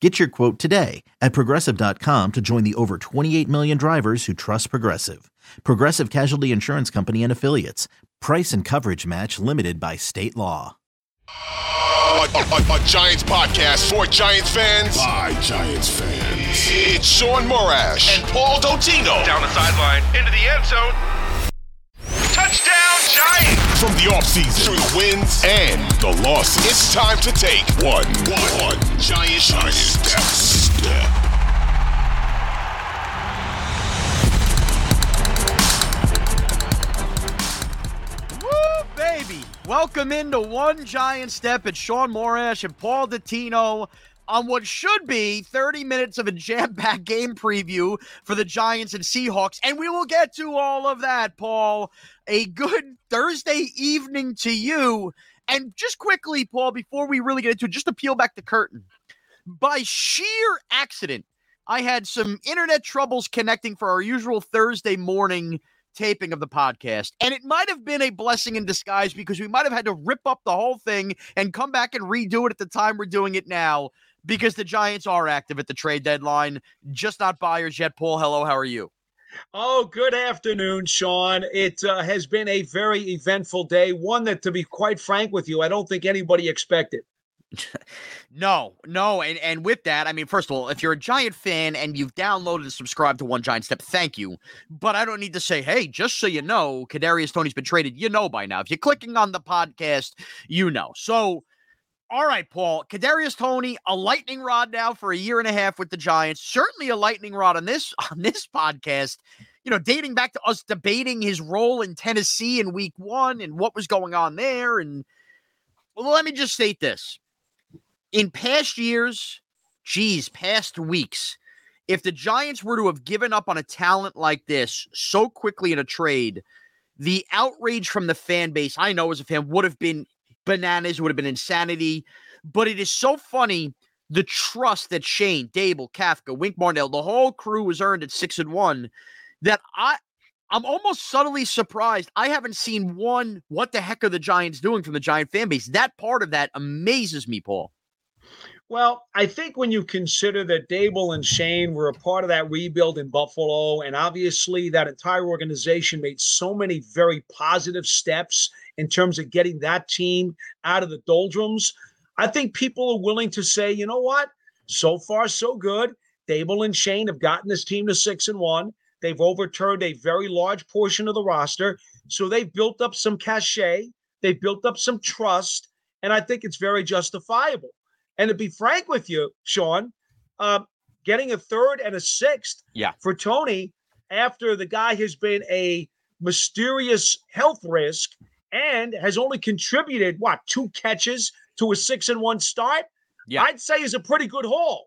Get your quote today at Progressive.com to join the over 28 million drivers who trust Progressive. Progressive Casualty Insurance Company and Affiliates. Price and coverage match limited by state law. A Giants podcast for Giants fans. By Giants fans. It's Shaun Morash and Paul Dottino. Down the sideline, into the end zone. Touchdown Giants! From the offseason, through the wins and the losses, it's time to take one Giant step. Woo, baby! Welcome into One Giant Step. It's Shaun Morash and Paul Dottino on what should be 30 minutes of a jam-packed game preview for the Giants and Seahawks. And we will get to all of that, Paul. A good Thursday evening to you. And just quickly, Paul, before we really get into it, just to peel back the curtain. By sheer accident, I had some internet troubles connecting for our usual Thursday morning taping of the podcast. And it might have been a blessing in disguise because we might have had to rip up the whole thing and come back and redo it at the time we're doing it now. Because the Giants are active at the trade deadline, just not buyers yet. Paul, hello, how are you? Oh, good afternoon, Shaun. It has been a very eventful day, one that, to be quite frank with you, I don't think anybody expected. No. And with that, I mean, first of all, if you're a Giant fan and you've downloaded and subscribed to One Giant Step, thank you. But I don't need to say, hey, just so you know, Kadarius Toney's been traded. You know by now. If you're clicking on the podcast, you know. So, all right, Paul, Kadarius Toney, a lightning rod now for a year and a half with the Giants. Certainly a lightning rod on this podcast, you know, dating back to us debating his role in Tennessee in week one and what was going on there. And well, let me just state this. In past years, past weeks, if the Giants were to have given up on a talent like this so quickly in a trade, the outrage from the fan base, I know as a fan, would have been bananas, would have been insanity. But it is so funny, the trust that Shane Daboll, Kafka, Wink Martindale, the whole crew was earned at 6-1, that I'm almost subtly surprised I haven't seen one what the heck are the Giants doing from the Giant fan base. That part of that amazes me, Paul. Well, I think when you consider that Daboll and Shane were a part of that rebuild in Buffalo, and obviously that entire organization made so many very positive steps in terms of getting that team out of the doldrums, I think people are willing to say, you know what? So far, so good. Daboll and Shane have gotten this team to 6-1. They've overturned a very large portion of the roster. So they've built up some cachet. They've built up some trust. And I think it's very justifiable. And to be frank with you, Shaun, getting a third and a sixth for Toney after the guy has been a mysterious health risk and has only contributed, two catches to a 6-1 start? Yeah. I'd say is a pretty good haul.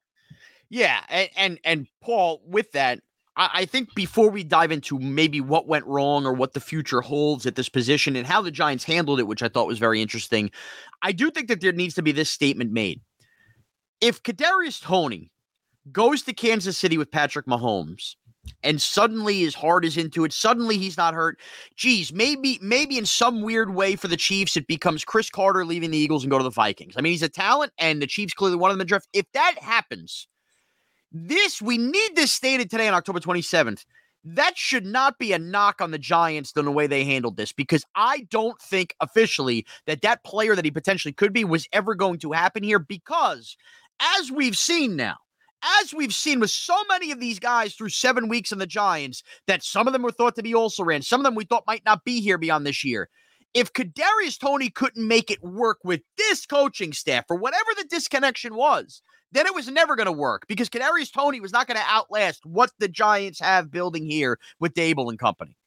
Yeah, and Paul, with that, I think before we dive into maybe what went wrong or what the future holds at this position and how the Giants handled it, which I thought was very interesting, I do think that there needs to be this statement made. If Kadarius Toney goes to Kansas City with Patrick Mahomes and suddenly his heart is into it, suddenly he's not hurt, maybe in some weird way for the Chiefs it becomes Chris Carter leaving the Eagles and go to the Vikings. I mean, he's a talent, and the Chiefs clearly won in the draft. If that happens, we need this stated today on October 27th. That should not be a knock on the Giants than the way they handled this, because I don't think officially that player that he potentially could be was ever going to happen here, because as we've seen now, as we've seen with so many of these guys through 7 weeks in the Giants, that some of them were thought to be also-ran, some of them we thought might not be here beyond this year. If Kadarius Toney couldn't make it work with this coaching staff or whatever the disconnection was, then it was never going to work, because Kadarius Toney was not going to outlast what the Giants have building here with Daboll and company.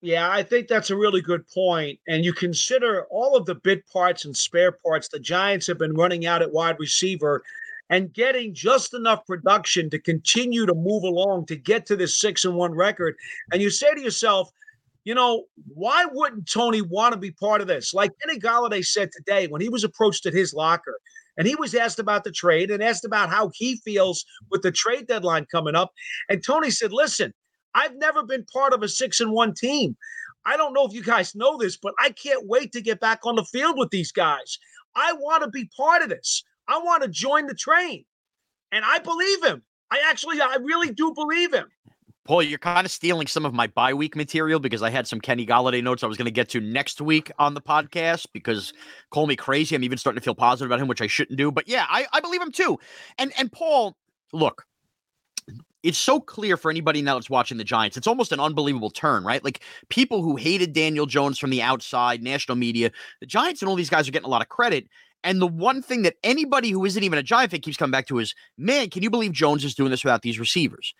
Yeah, I think that's a really good point. And you consider all of the bit parts and spare parts the Giants have been running out at wide receiver and getting just enough production to continue to move along to get to this 6-1 record. And you say to yourself, you know, why wouldn't Toney want to be part of this? Like Kenny Galladay said today when he was approached at his locker and he was asked about the trade and asked about how he feels with the trade deadline coming up. And Toney said, listen, I've never been part of a 6-1 team. I don't know if you guys know this, but I can't wait to get back on the field with these guys. I want to be part of this. I want to join the train. And I believe him. I really do believe him. Paul, you're kind of stealing some of my bye week material because I had some Kenny Galladay notes I was going to get to next week on the podcast because call me crazy. I'm even starting to feel positive about him, which I shouldn't do. But yeah, I believe him too. And Paul, look, it's so clear for anybody now that's watching the Giants. It's almost an unbelievable turn, right? Like people who hated Daniel Jones from the outside, national media, the Giants and all these guys are getting a lot of credit. And the one thing that anybody who isn't even a Giant fan keeps coming back to is, man, can you believe Jones is doing this without these receivers?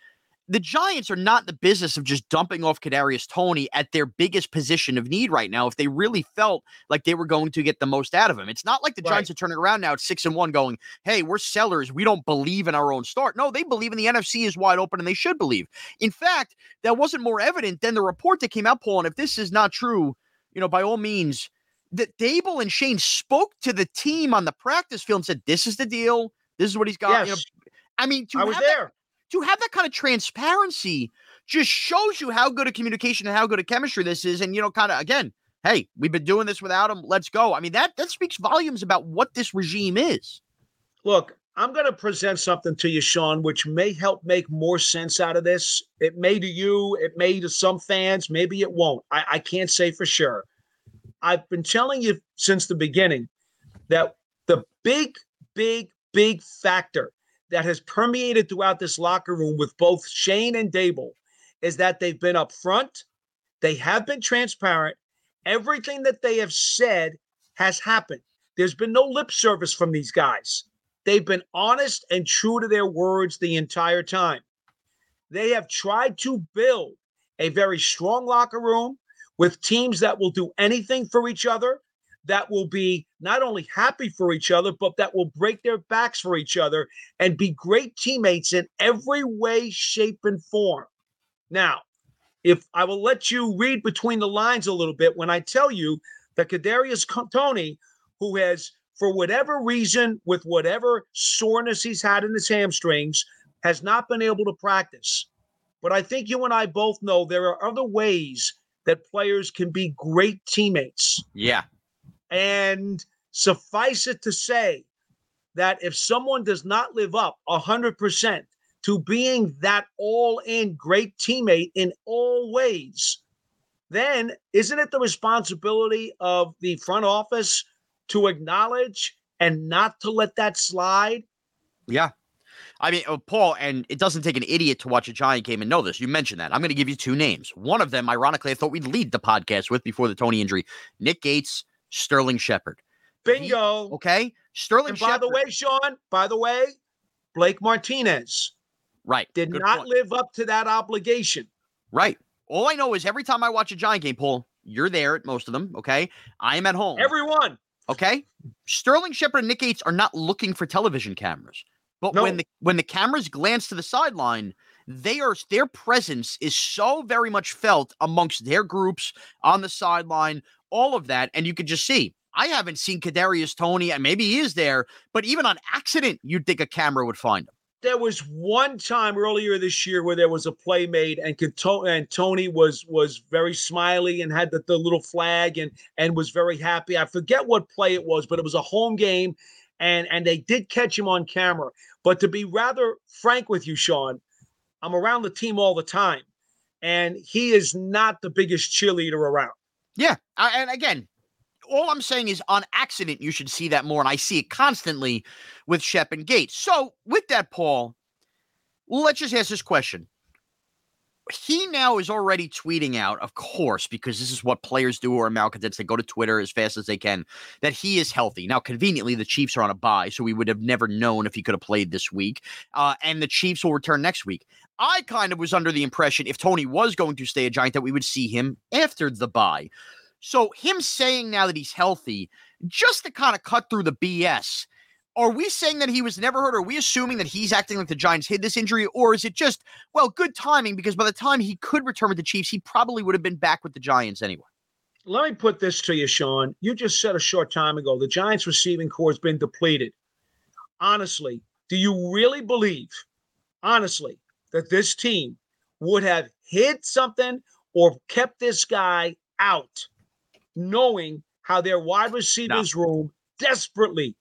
The Giants are not in the business of just dumping off Kadarius Toney at their biggest position of need right now if they really felt like they were going to get the most out of him. It's not like the Giants are turning around now at 6-1 going, hey, we're sellers. We don't believe in our own start. No, they believe in the NFC is wide open, and they should believe. In fact, that wasn't more evident than the report that came out, Paul, and if this is not true, you know, by all means, that Daboll and Shane spoke to the team on the practice field and said, this is the deal. This is what he's got. Yes. You know, I mean, I was there. To have that kind of transparency just shows you how good a communication and how good a chemistry this is. And, you know, kind of, again, hey, we've been doing this without him. Let's go. I mean, that speaks volumes about what this regime is. Look, I'm going to present something to you, Shaun, which may help make more sense out of this. It may to you. It may to some fans. Maybe it won't. I can't say for sure. I've been telling you since the beginning that the big factor that has permeated throughout this locker room with both Shane and Daboll is that they've been upfront. They have been transparent. Everything that they have said has happened. There's been no lip service from these guys. They've been honest and true to their words the entire time. They have tried to build a very strong locker room with teams that will do anything for each other, that will be not only happy for each other, but that will break their backs for each other and be great teammates in every way, shape, and form. Now, if I will let you read between the lines a little bit when I tell you that Kadarius Toney, who has, for whatever reason, with whatever soreness he's had in his hamstrings, has not been able to practice. But I think you and I both know there are other ways that players can be great teammates. Yeah. And suffice it to say that if someone does not live up 100% to being that all-in great teammate in all ways, then isn't it the responsibility of the front office to acknowledge and not to let that slide? Yeah. I mean, Paul, and it doesn't take an idiot to watch a Giant game and know this. You mentioned that. I'm going to give you two names. One of them, ironically, I thought we'd lead the podcast with before the Toney injury, Nick Gates, Sterling Shepard. Bingo. Okay. Sterling Shepard. By the way, Shaun, Blake Martinez. Right. Did Good not point. Live up to that obligation. Right. All I know is every time I watch a Giant game, Paul, you're there at most of them. Okay. I am at home. Everyone. Okay. Sterling Shepard and Nick Gates are not looking for television cameras. But no. when the cameras glance to the sideline, their presence is so very much felt amongst their groups on the sideline, all of that. And you could just see, I haven't seen Kadarius Toney, and maybe he is there, but even on accident, you'd think a camera would find him. There was one time earlier this year where there was a play made and Toney was very smiley and had the little flag and was very happy. I forget what play it was, but it was a home game. And they did catch him on camera. But to be rather frank with you, Shaun, I'm around the team all the time, and he is not the biggest cheerleader around. Yeah, and again, all I'm saying is on accident you should see that more, and I see it constantly with Shep and Gates. So with that, Paul, let's just ask this question. He now is already tweeting out, of course, because this is what players do or malcontents. They go to Twitter as fast as they can, that he is healthy. Now, conveniently, the Chiefs are on a bye, so we would have never known if he could have played this week. And the Chiefs will return next week. I kind of was under the impression if Toney was going to stay a Giant that we would see him after the bye. So him saying now that he's healthy, just to kind of cut through the BS, Are we saying that he was never hurt? Are we assuming that he's acting like the Giants hid this injury? Or is it just, well, good timing? Because by the time he could return with the Chiefs, he probably would have been back with the Giants anyway. Let me put this to you, Shaun. You just said a short time ago, the Giants receiving corps has been depleted. Honestly, do you really believe, honestly, that this team would have hid something or kept this guy out, knowing how their wide receivers room desperately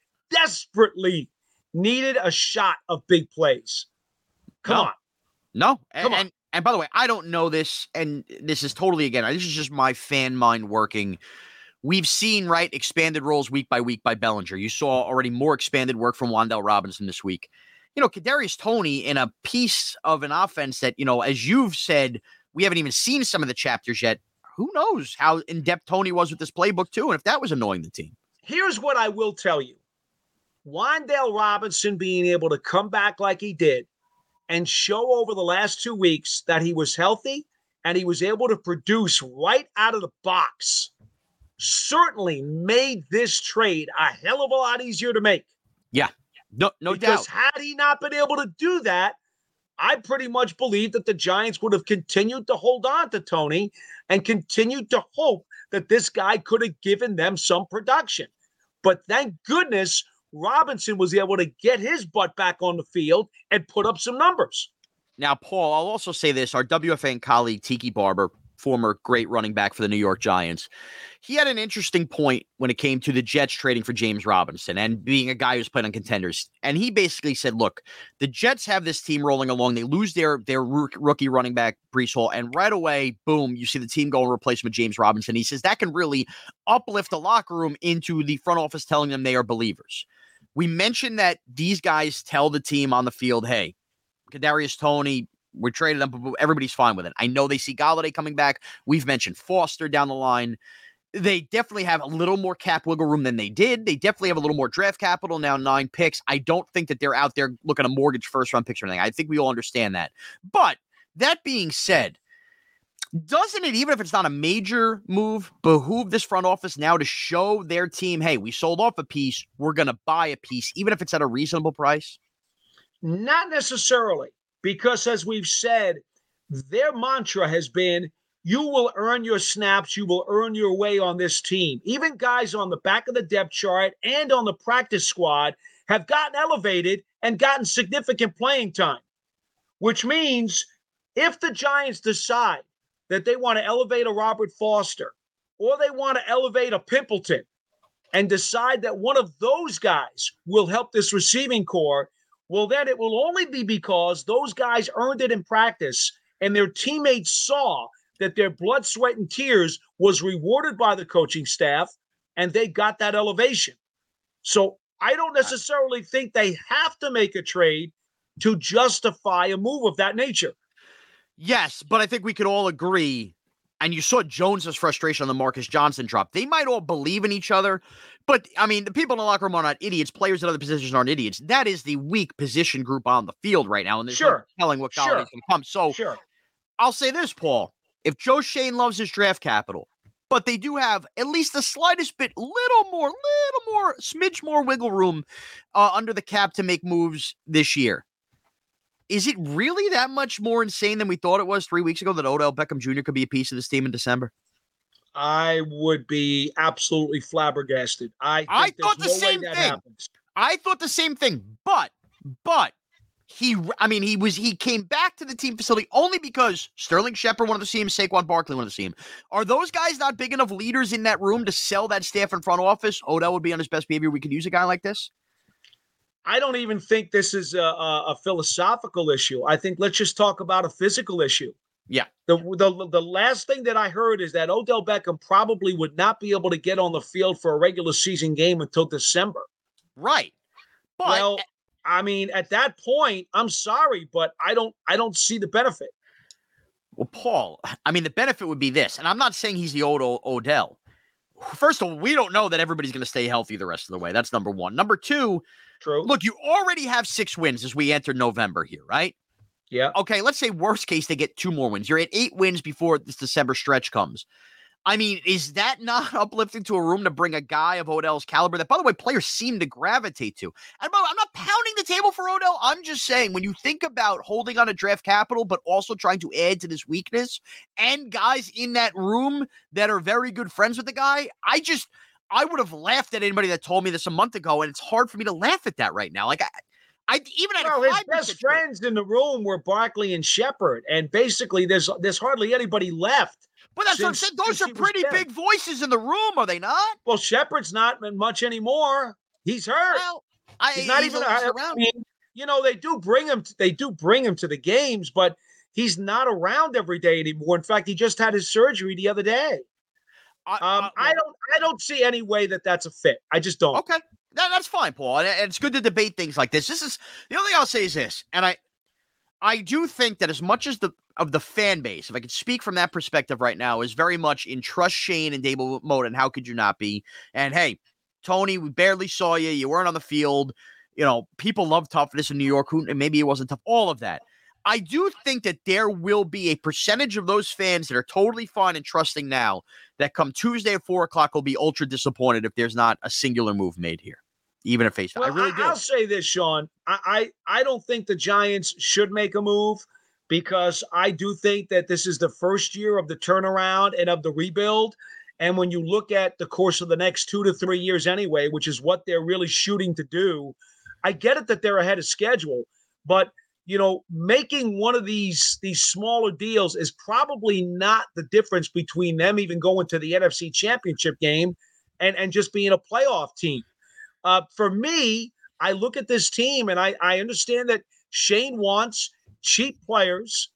needed a shot of big plays? Come on. And by the way, I don't know this, and this is totally, again, this is just my fan mind working. We've seen, right, expanded roles week by week by Bellinger. You saw already more expanded work from Wandale Robinson this week. You know, Kadarius Toney in a piece of an offense that, you know, as you've said, we haven't even seen some of the chapters yet. Who knows how in-depth Toney was with this playbook, too, and if that was annoying the team. Here's what I will tell you. Wandale Robinson being able to come back like he did and show over the last 2 weeks that he was healthy and he was able to produce right out of the box certainly made this trade a hell of a lot easier to make. Yeah, no doubt. Because had he not been able to do that, I pretty much believe that the Giants would have continued to hold on to Toney and continued to hope that this guy could have given them some production. But thank goodness Robinson was able to get his butt back on the field and put up some numbers. Now, Paul, I'll also say this. Our WFAN colleague, Tiki Barber, former great running back for the New York Giants, he had an interesting point when it came to the Jets trading for James Robinson and being a guy who's played on contenders. And he basically said, look, the Jets have this team rolling along. They lose their rookie running back, Brees Hall, and right away, boom, you see the team go and replace him with James Robinson. He says that can really uplift the locker room into the front office telling them they are believers. We mentioned that these guys tell the team on the field, hey, Kadarius Toney, we're trading them, but everybody's fine with it. I know they see Galladay coming back. We've mentioned Foster down the line. They definitely have a little more cap wiggle room than they did. They definitely have a little more draft capital now, 9 picks. I don't think that they're out there looking to mortgage first-round picks or anything. I think we all understand that. But that being said, doesn't it, even if it's not a major move, behoove this front office now to show their team, hey, we sold off a piece, we're going to buy a piece, even if it's at a reasonable price? Not necessarily. Because as we've said, their mantra has been, you will earn your snaps, you will earn your way on this team. Even guys on the back of the depth chart and on the practice squad have gotten elevated and gotten significant playing time, which means if the Giants decide that they want to elevate a Robert Foster or they want to elevate a Pimpleton and decide that one of those guys will help this receiving corps, well, then it will only be because those guys earned it in practice and their teammates saw that their blood, sweat, and tears was rewarded by the coaching staff and they got that elevation. So I don't necessarily think they have to make a trade to justify a move of that nature. Yes, but I think we could all agree, and you saw Jones's frustration on the Marcus Johnson drop. They might all believe in each other, but, I mean, the people in the locker room are not idiots. Players at other positions aren't idiots. That is the weak position group on the field right now, and there's no telling what Galladay's going to come. So I'll say this, Paul. If Joe Schoen loves his draft capital, but they do have at least the slightest bit, little more, smidge more wiggle room under the cap to make moves this year. Is it really that much more insane than we thought it was 3 weeks ago that Odell Beckham Jr. could be a piece of this team in December? I would be absolutely flabbergasted. I thought the same thing. I thought the same thing, but he came back to the team facility only because Sterling Shepard wanted to see him, Saquon Barkley wanted to see him. Are those guys not big enough leaders in that room to sell that staff in front office? Odell would be on his best behavior. We could use a guy like this. I don't even think this is a philosophical issue. I think let's just talk about a physical issue. Yeah. The last thing that I heard is that Odell Beckham probably would not be able to get on the field for a regular season game until December. Right. But well, I mean, at that point, I'm sorry, but I don't see the benefit. Well, Paul, I mean, the benefit would be this, and I'm not saying he's the old Odell. First of all, we don't know that everybody's going to stay healthy the rest of the way. That's number one. Number two, true. Look, you already have 6 wins as we enter November here, right? Yeah. Okay, let's say worst case, they get 2 more wins. You're at 8 wins before this December stretch comes. I mean, is that not uplifting to a room to bring a guy of Odell's caliber that, by the way, players seem to gravitate to? And I'm not pounding the table for Odell. I'm just saying when you think about holding on to draft capital, but also trying to add to this weakness and guys in that room that are very good friends with the guy, I would have laughed at anybody that told me this a month ago, and it's hard for me to laugh at that right now. Like, I even had his best friends in the room were Barkley and Shepard, and basically there's hardly anybody left. But that's what I'm saying. Those are pretty big voices in the room, are they not? Well, Shepard's not much anymore. He's hurt. Well, he's not even around. You know, they do bring him to the games, but he's not around every day anymore. In fact, he just had his surgery the other day. I don't see any way that that's a fit. I just don't. Okay, that's fine, Paul. And it's good to debate things like this. This is the only thing I'll say is this, and I do think that as much as the fan base, if I could speak from that perspective right now, is very much in trust Shane and Daboll mode, and how could you not be? And hey, Toney, we barely saw you. You weren't on the field. You know, people love toughness in New York, and maybe it wasn't tough. All of that. I do think that there will be a percentage of those fans that are totally fine and trusting now that come Tuesday at 4:00 will be ultra disappointed if there's not a singular move made here, even at face value. Well, I really do. I'll say this, Shaun. I don't think the Giants should make a move because I do think that this is the first year of the turnaround and of the rebuild. And when you look at the course of the next 2 to 3 years anyway, which is what they're really shooting to do, I get it that they're ahead of schedule, but you know, making one of these smaller deals is probably not the difference between them even going to the NFC Championship game and just being a playoff team. For me, I look at this team and I understand that Shane wants cheap players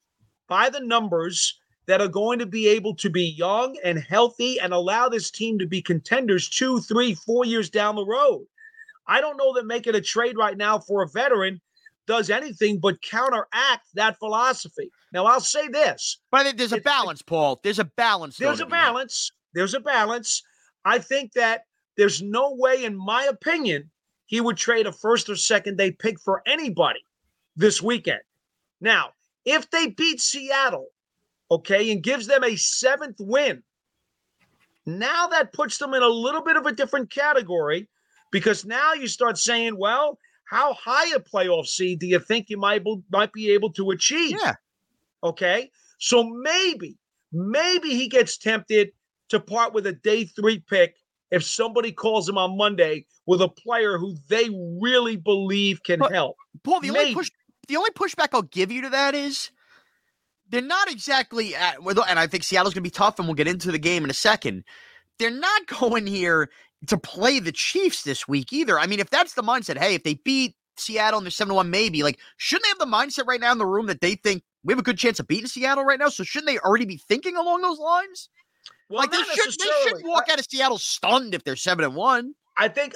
by the numbers that are going to be able to be young and healthy and allow this team to be contenders 2, 3, 4 years down the road. I don't know that making a trade right now for a veteran does anything but counteract that philosophy. Now, I'll say this. But there's a balance, Paul. There's a balance. There's a balance. I think that there's no way, in my opinion, he would trade a first or second day pick for anybody this weekend. Now, if they beat Seattle, okay, and gives them a 7th win, now that puts them in a little bit of a different category because now you start saying, well, how high a playoff seed do you think you might be able to achieve? Yeah. Okay. So maybe he gets tempted to part with a day 3 pick if somebody calls him on Monday with a player who they really believe can help. Paul, the only pushback I'll give you to that is they're not exactly at, and I think Seattle's going to be tough, and we'll get into the game in a second. They're not going here to play the Chiefs this week either. I mean, if that's the mindset, hey, if they beat Seattle and they're 7-1, maybe, like, shouldn't they have the mindset right now in the room that they think we have a good chance of beating Seattle right now? So shouldn't they already be thinking along those lines? Well, like they should walk out of Seattle stunned if they're 7-1. I think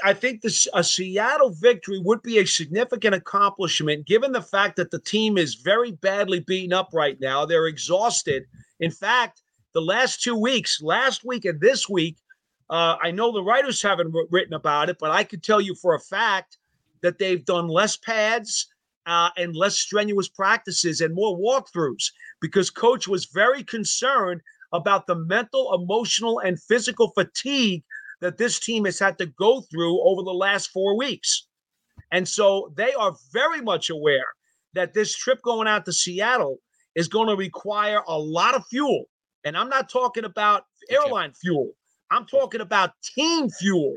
a Seattle victory would be a significant accomplishment given the fact that the team is very badly beaten up right now. They're exhausted. In fact, the last 2 weeks, last week and this week, I know the writers haven't written about it, but I could tell you for a fact that they've done less pads and less strenuous practices and more walkthroughs because Coach was very concerned about the mental, emotional, and physical fatigue that this team has had to go through over the last 4 weeks. And so they are very much aware that this trip going out to Seattle is going to require a lot of fuel. And I'm not talking about airline fuel. I'm talking about team fuel.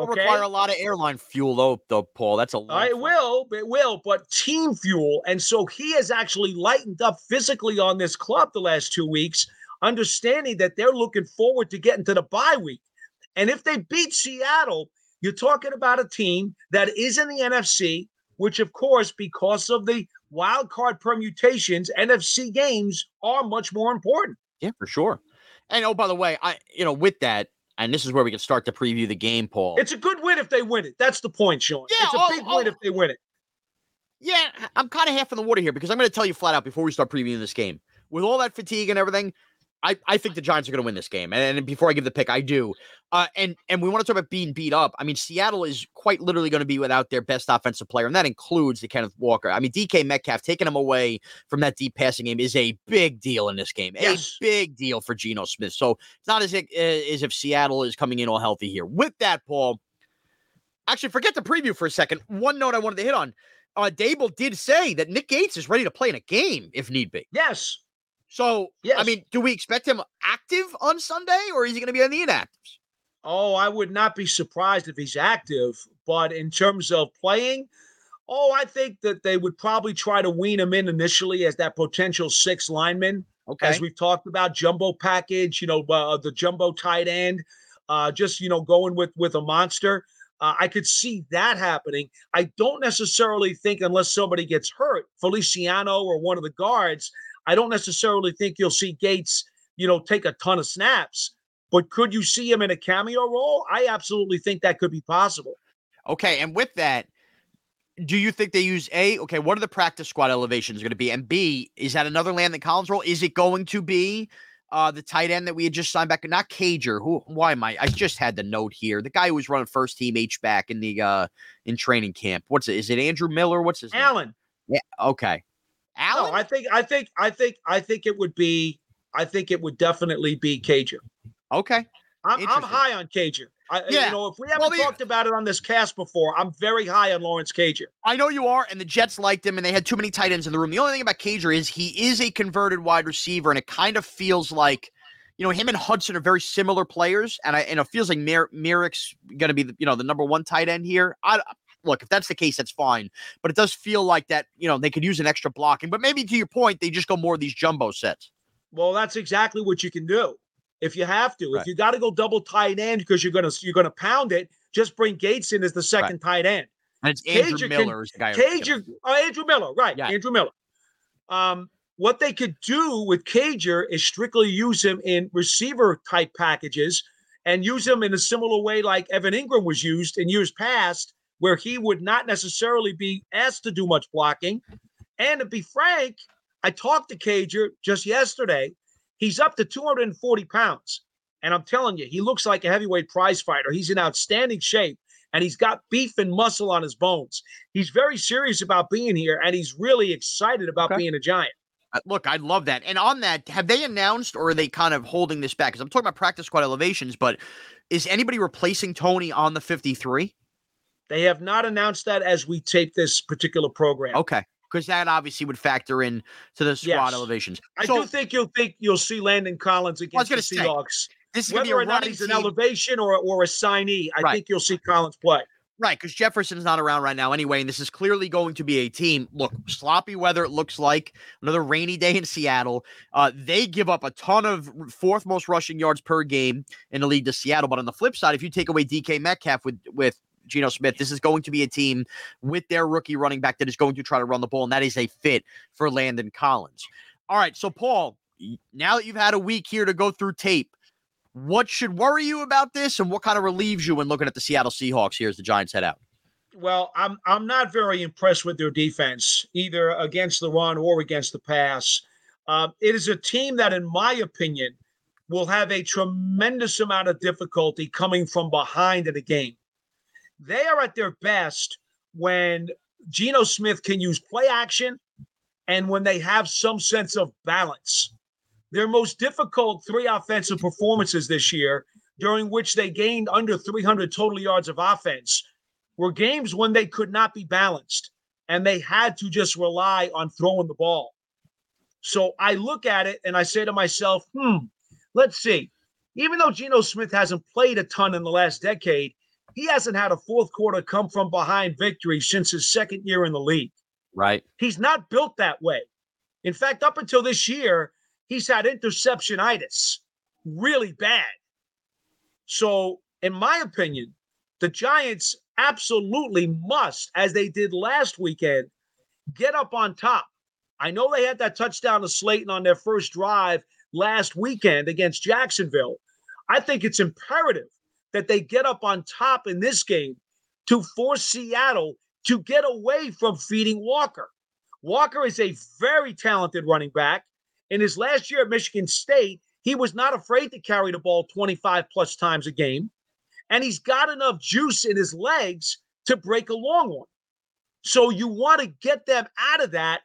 Okay? It'll require a lot of airline fuel, though, Paul. That's a lot. It will, but team fuel. And so he has actually lightened up physically on this club the last 2 weeks, understanding that they're looking forward to getting to the bye week. And if they beat Seattle, you're talking about a team that is in the NFC, which, of course, because of the wild card permutations, NFC games are much more important. Yeah, for sure. And, oh, by the way, with that, and this is where we can start to preview the game, Paul. It's a good win if they win it. That's the point, Shaun. Yeah, it's a big win if they win it. Yeah, I'm kind of half in the water here because I'm going to tell you flat out before we start previewing this game. With all that fatigue and everything, I think the Giants are going to win this game. And before I give the pick, I do. And we want to talk about being beat up. I mean, Seattle is quite literally going to be without their best offensive player, and that includes the Kenneth Walker. I mean, DK Metcalf, taking him away from that deep passing game is a big deal in this game. Yes. A big deal for Geno Smith. So it's not as if Seattle is coming in all healthy here. With that, Paul, actually forget the preview for a second. One note I wanted to hit on. Daboll did say that Nick Gates is ready to play in a game if need be. Yes. So, yes. I mean, do we expect him active on Sunday, or is he going to be on the inactives? Oh, I would not be surprised if he's active. But in terms of playing, I think that they would probably try to wean him in initially as that potential sixth lineman. Okay. As we've talked about, jumbo package, the jumbo tight end, going with a monster. I could see that happening. I don't necessarily think, unless somebody gets hurt, Feliciano or one of the guards, I don't necessarily think you'll see Gates, take a ton of snaps. But could you see him in a cameo role? I absolutely think that could be possible. Okay, and with that, do you think they use A, okay, what are the practice squad elevations going to be? And B, is that another Landon Collins role? Is it going to be the tight end that we had just signed back? Not Cager. I just had the note here. The guy who was running first team H-back in the in training camp. What's it? Is it Andrew Miller? What's his name? Allen. Yeah, okay. Allen? No, I think it would definitely be Cager. Okay. I'm high on Cager. Yeah. If we haven't talked about it on this cast before, I'm very high on Lawrence Cager. I know you are, and the Jets liked him, and they had too many tight ends in the room. The only thing about Cager is he is a converted wide receiver, and it kind of feels like, him and Hudson are very similar players, and it feels like Merrick's going to be the number one tight end here. Look, if that's the case, that's fine. But it does feel like that, they could use an extra blocking. But maybe to your point, they just go more of these jumbo sets. Well, that's exactly what you can do if you have to. Right. If you got to go double tight end because you're gonna pound it, just bring Gates in as the second tight end. And it's Andrew Miller is the guy. Andrew Miller, right? Yeah. Andrew Miller. What they could do with Cager is strictly use him in receiver type packages and use him in a similar way like Evan Ingram was used in years past, where he would not necessarily be asked to do much blocking. And to be frank, I talked to Cager just yesterday. He's up to 240 pounds. And I'm telling you, he looks like a heavyweight prize fighter. He's in outstanding shape, and he's got beef and muscle on his bones. He's very serious about being here, and he's really excited about being a Giant. Look, I love that. And on that, have they announced, or are they kind of holding this back? Because I'm talking about practice squad elevations, but is anybody replacing Toney on the 53? They have not announced that as we tape this particular program. Okay. Because that obviously would factor in to the squad elevations. So, I do think you'll see Landon Collins against the Seahawks. This is going to be a running team. Whether or not he's an elevation or a signee, I think you'll see Collins play. Right, because Jefferson's not around right now anyway, and this is clearly going to be a team. Look, sloppy weather, it looks like. Another rainy day in Seattle. They give up a ton of fourth most rushing yards per game in the league to Seattle. But on the flip side, if you take away DK Metcalf with Geno Smith, this is going to be a team with their rookie running back that is going to try to run the ball, and that is a fit for Landon Collins. All right, so Paul, now that you've had a week here to go through tape, what should worry you about this, and what kind of relieves you when looking at the Seattle Seahawks here as the Giants head out? Well, I'm not very impressed with their defense, either against the run or against the pass. It is a team that, in my opinion, will have a tremendous amount of difficulty coming from behind in a game. They are at their best when Geno Smith can use play action and when they have some sense of balance. Their most difficult three offensive performances this year, during which they gained under 300 total yards of offense, were games when they could not be balanced and they had to just rely on throwing the ball. So I look at it and I say to myself, let's see. Even though Geno Smith hasn't played a ton in the last decade, he hasn't had a fourth quarter come from behind victory since his second year in the league. Right. He's not built that way. In fact, up until this year, he's had interceptionitis really bad. So, in my opinion, the Giants absolutely must, as they did last weekend, get up on top. I know they had that touchdown to Slayton on their first drive last weekend against Jacksonville. I think it's imperative that they get up on top in this game to force Seattle to get away from feeding Walker. Walker is a very talented running back. In his last year at Michigan State, He was not afraid to carry the ball 25-plus times a game, and he's got enough juice in his legs to break a long one. So you want to get them out of that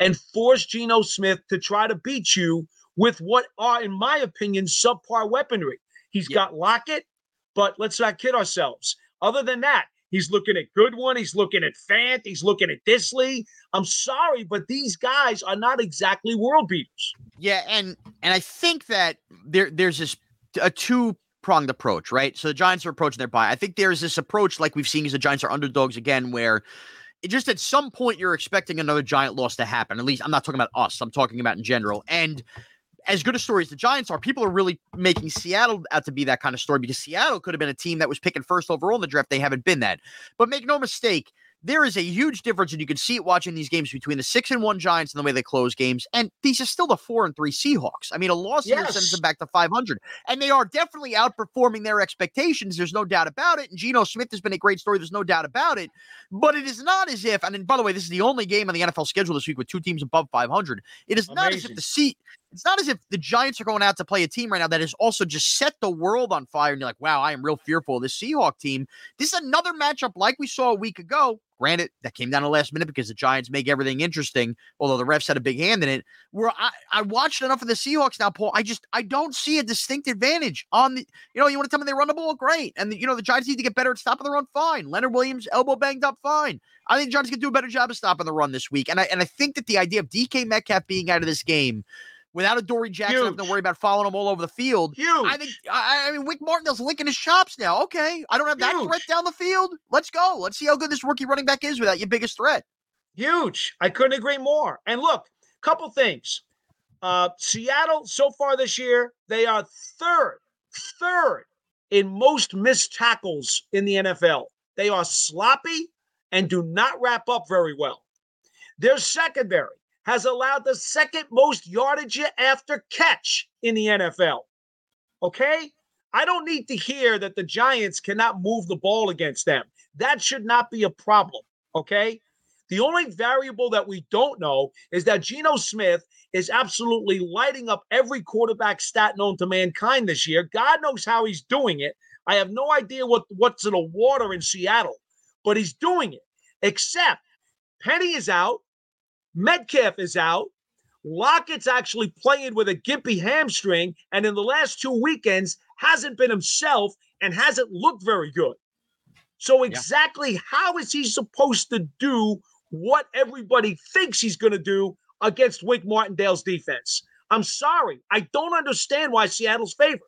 and force Geno Smith to try to beat you with what are, in my opinion, subpar weaponry. He's got Lockett, but let's not kid ourselves. Other than that, he's looking at Goodwin. He's looking at Fant. He's looking at Disley. I'm sorry, but these guys are not exactly world beaters. Yeah, and I think that there's this a two-pronged approach, right? So the Giants are approaching their bye. I think there's this approach, like we've seen, as the Giants are underdogs again, where it just at some point you're expecting another Giant loss to happen. At least I'm not talking about us. I'm talking about in general. And as good a story as the Giants are, people are really making Seattle out to be that kind of story, because Seattle could have been a team that was picking first overall in the draft. They haven't been that. But make no mistake, there is a huge difference, and you can see it watching these games, between the 6-1 Giants and the way they close games. And these are still the 4-3 Seahawks. I mean, a loss here sends them back to 500, and they are definitely outperforming their expectations. There's no doubt about it. And Geno Smith has been a great story. There's no doubt about it, but it is not as if, and then, by the way, this is the only game on the NFL schedule this week with two teams above 500. It is not as if it's not as if the Giants are going out to play a team right now that has also just set the world on fire. And you're like, wow, I am real fearful of this Seahawks team. This is another matchup like we saw a week ago. Granted, that came down to the last minute because the Giants make everything interesting, although the refs had a big hand in it. Where I watched enough of the Seahawks now, Paul, I don't see a distinct advantage on the, you want to tell me they run the ball? Great. And the Giants need to get better at stopping the run. Fine. Leonard Williams, elbow banged up. Fine. I think the Giants can do a better job of stopping the run this week. And I think that the idea of DK Metcalf being out of this game, without a Dory Jackson having to worry about following him all over the field. Huge. I mean, Wink Martindale's licking his chops now. Okay, I don't have that threat down the field. Let's go. Let's see how good this rookie running back is without your biggest threat. Huge. I couldn't agree more. And look, couple things. Seattle, so far this year, they are third in most missed tackles in the NFL. They are sloppy and do not wrap up very well. Their secondary has allowed the second most yardage after catch in the NFL. Okay? I don't need to hear that the Giants cannot move the ball against them. That should not be a problem. Okay? The only variable that we don't know is that Geno Smith is absolutely lighting up every quarterback stat known to mankind this year. God knows how he's doing it. I have no idea what's in the water in Seattle, but he's doing it. Except Penny is out. Metcalf is out. Lockett's actually playing with a gimpy hamstring, and in the last two weekends hasn't been himself and hasn't looked very good. So exactly how is he supposed to do what everybody thinks he's going to do against Wink Martindale's defense? I'm sorry. I don't understand why Seattle's favored.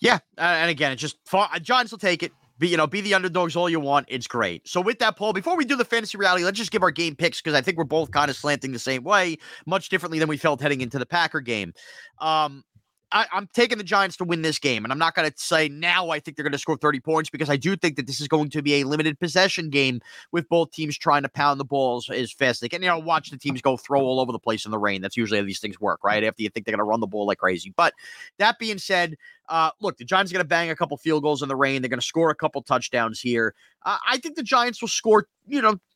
Yeah, and again, it's just Giants will take it. Be the underdogs all you want. It's great. So with that, Paul, before we do the fantasy reality, let's just give our game picks, because I think we're both kind of slanting the same way, much differently than we felt heading into the Packer game. I'm taking the Giants to win this game, and I'm not going to say now I think they're going to score 30 points, because I do think that this is going to be a limited possession game with both teams trying to pound the balls as fast as they can. Watch the teams go throw all over the place in the rain. That's usually how these things work, right? After you think they're going to run the ball like crazy. But that being said, look, the Giants are going to bang a couple field goals in the rain. They're going to score a couple touchdowns here. I think the Giants will score,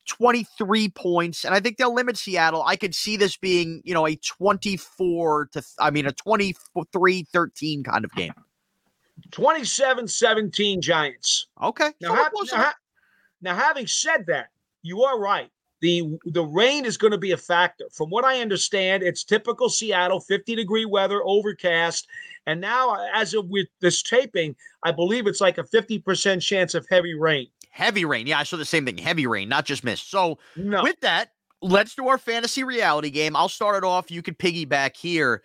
23 points, and I think they'll limit Seattle. I could see this being, a 23-13 kind of game. 27-17 Giants. Okay. Now, having said that, you are right. The rain is going to be a factor. From what I understand, it's typical Seattle, 50-degree weather, overcast. And now, as of with this taping, I believe it's like a 50% chance of heavy rain. Heavy rain. Yeah, I saw the same thing. Heavy rain, not just mist. So with that, let's do our fantasy reality game. I'll start it off. You could piggyback here.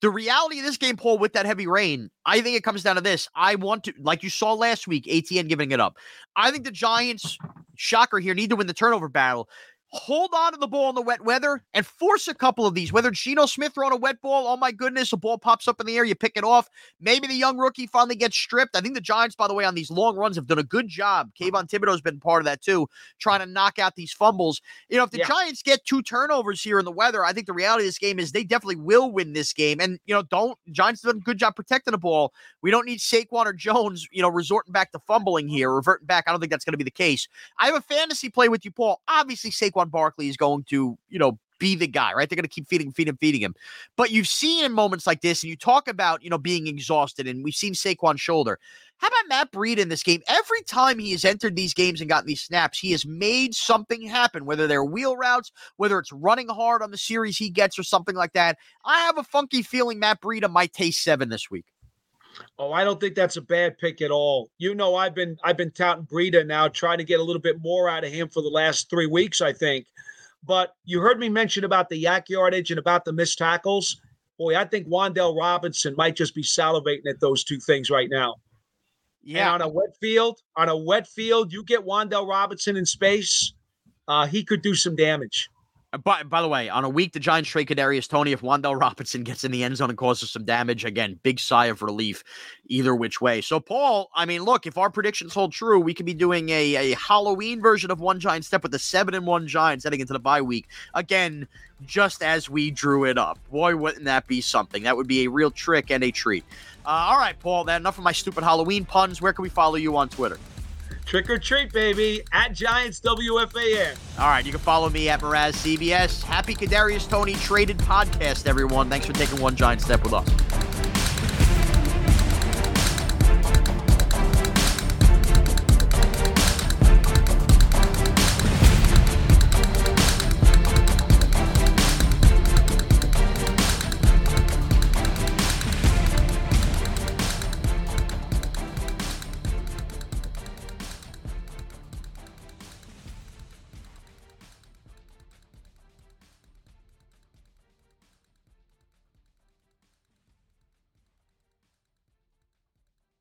The reality of this game, Paul, with that heavy rain, I think it comes down to this. I want to, like you saw last week, ATN giving it up. I think the Giants, shocker here, need to win the turnover battle. Hold on to the ball in the wet weather and force a couple of these, whether Geno Smith throwing a wet ball, oh my goodness, a ball pops up in the air, you pick it off. Maybe the young rookie finally gets stripped. I think the Giants, by the way, on these long runs have done a good job. Kayvon Thibodeau's been part of that too, trying to knock out these fumbles. If the Giants get two turnovers here in the weather, I think the reality of this game is they definitely will win this game. And, Giants have done a good job protecting the ball. We don't need Saquon or Jones, resorting back to fumbling here, reverting back. I don't think that's going to be the case. I have a fantasy play with you, Paul. Obviously, Saquon Barkley is going to be the guy, right? They're going to keep feeding him. But you've seen in moments like this, and you talk about, you know, being exhausted, and we've seen Saquon's shoulder. How about Matt Breida in this game? Every time he has entered these games and gotten these snaps, he has made something happen, whether they're wheel routes, whether it's running hard on the series he gets or something like that. I have a funky feeling Matt Breida might taste 7 this week. Oh, I don't think that's a bad pick at all. You know, I've been touting Breida now, trying to get a little bit more out of him for the last 3 weeks, I think. But you heard me mention about the yak yardage and about the missed tackles. Boy, I think Wandale Robinson might just be salivating at those two things right now. Yeah, and on a wet field, you get Wandale Robinson in space, he could do some damage. By the way, on a week, the Giants trade Kadarius Toney. If Wandale Robinson gets in the end zone and causes some damage, again, big sigh of relief either which way. So, Paul, I mean, look, if our predictions hold true, we could be doing a Halloween version of One Giant Step with the 7-1 Giants heading into the bye week. Again, just as we drew it up. Boy, wouldn't that be something. That would be a real trick and a treat. All right, Paul, that enough of my stupid Halloween puns. Where can we follow you on Twitter? Trick or treat, baby, at Giants WFAN. All right, you can follow me at Moraz CBS. Happy Kadarius Toney Traded Podcast, everyone. Thanks for taking One Giant Step with us.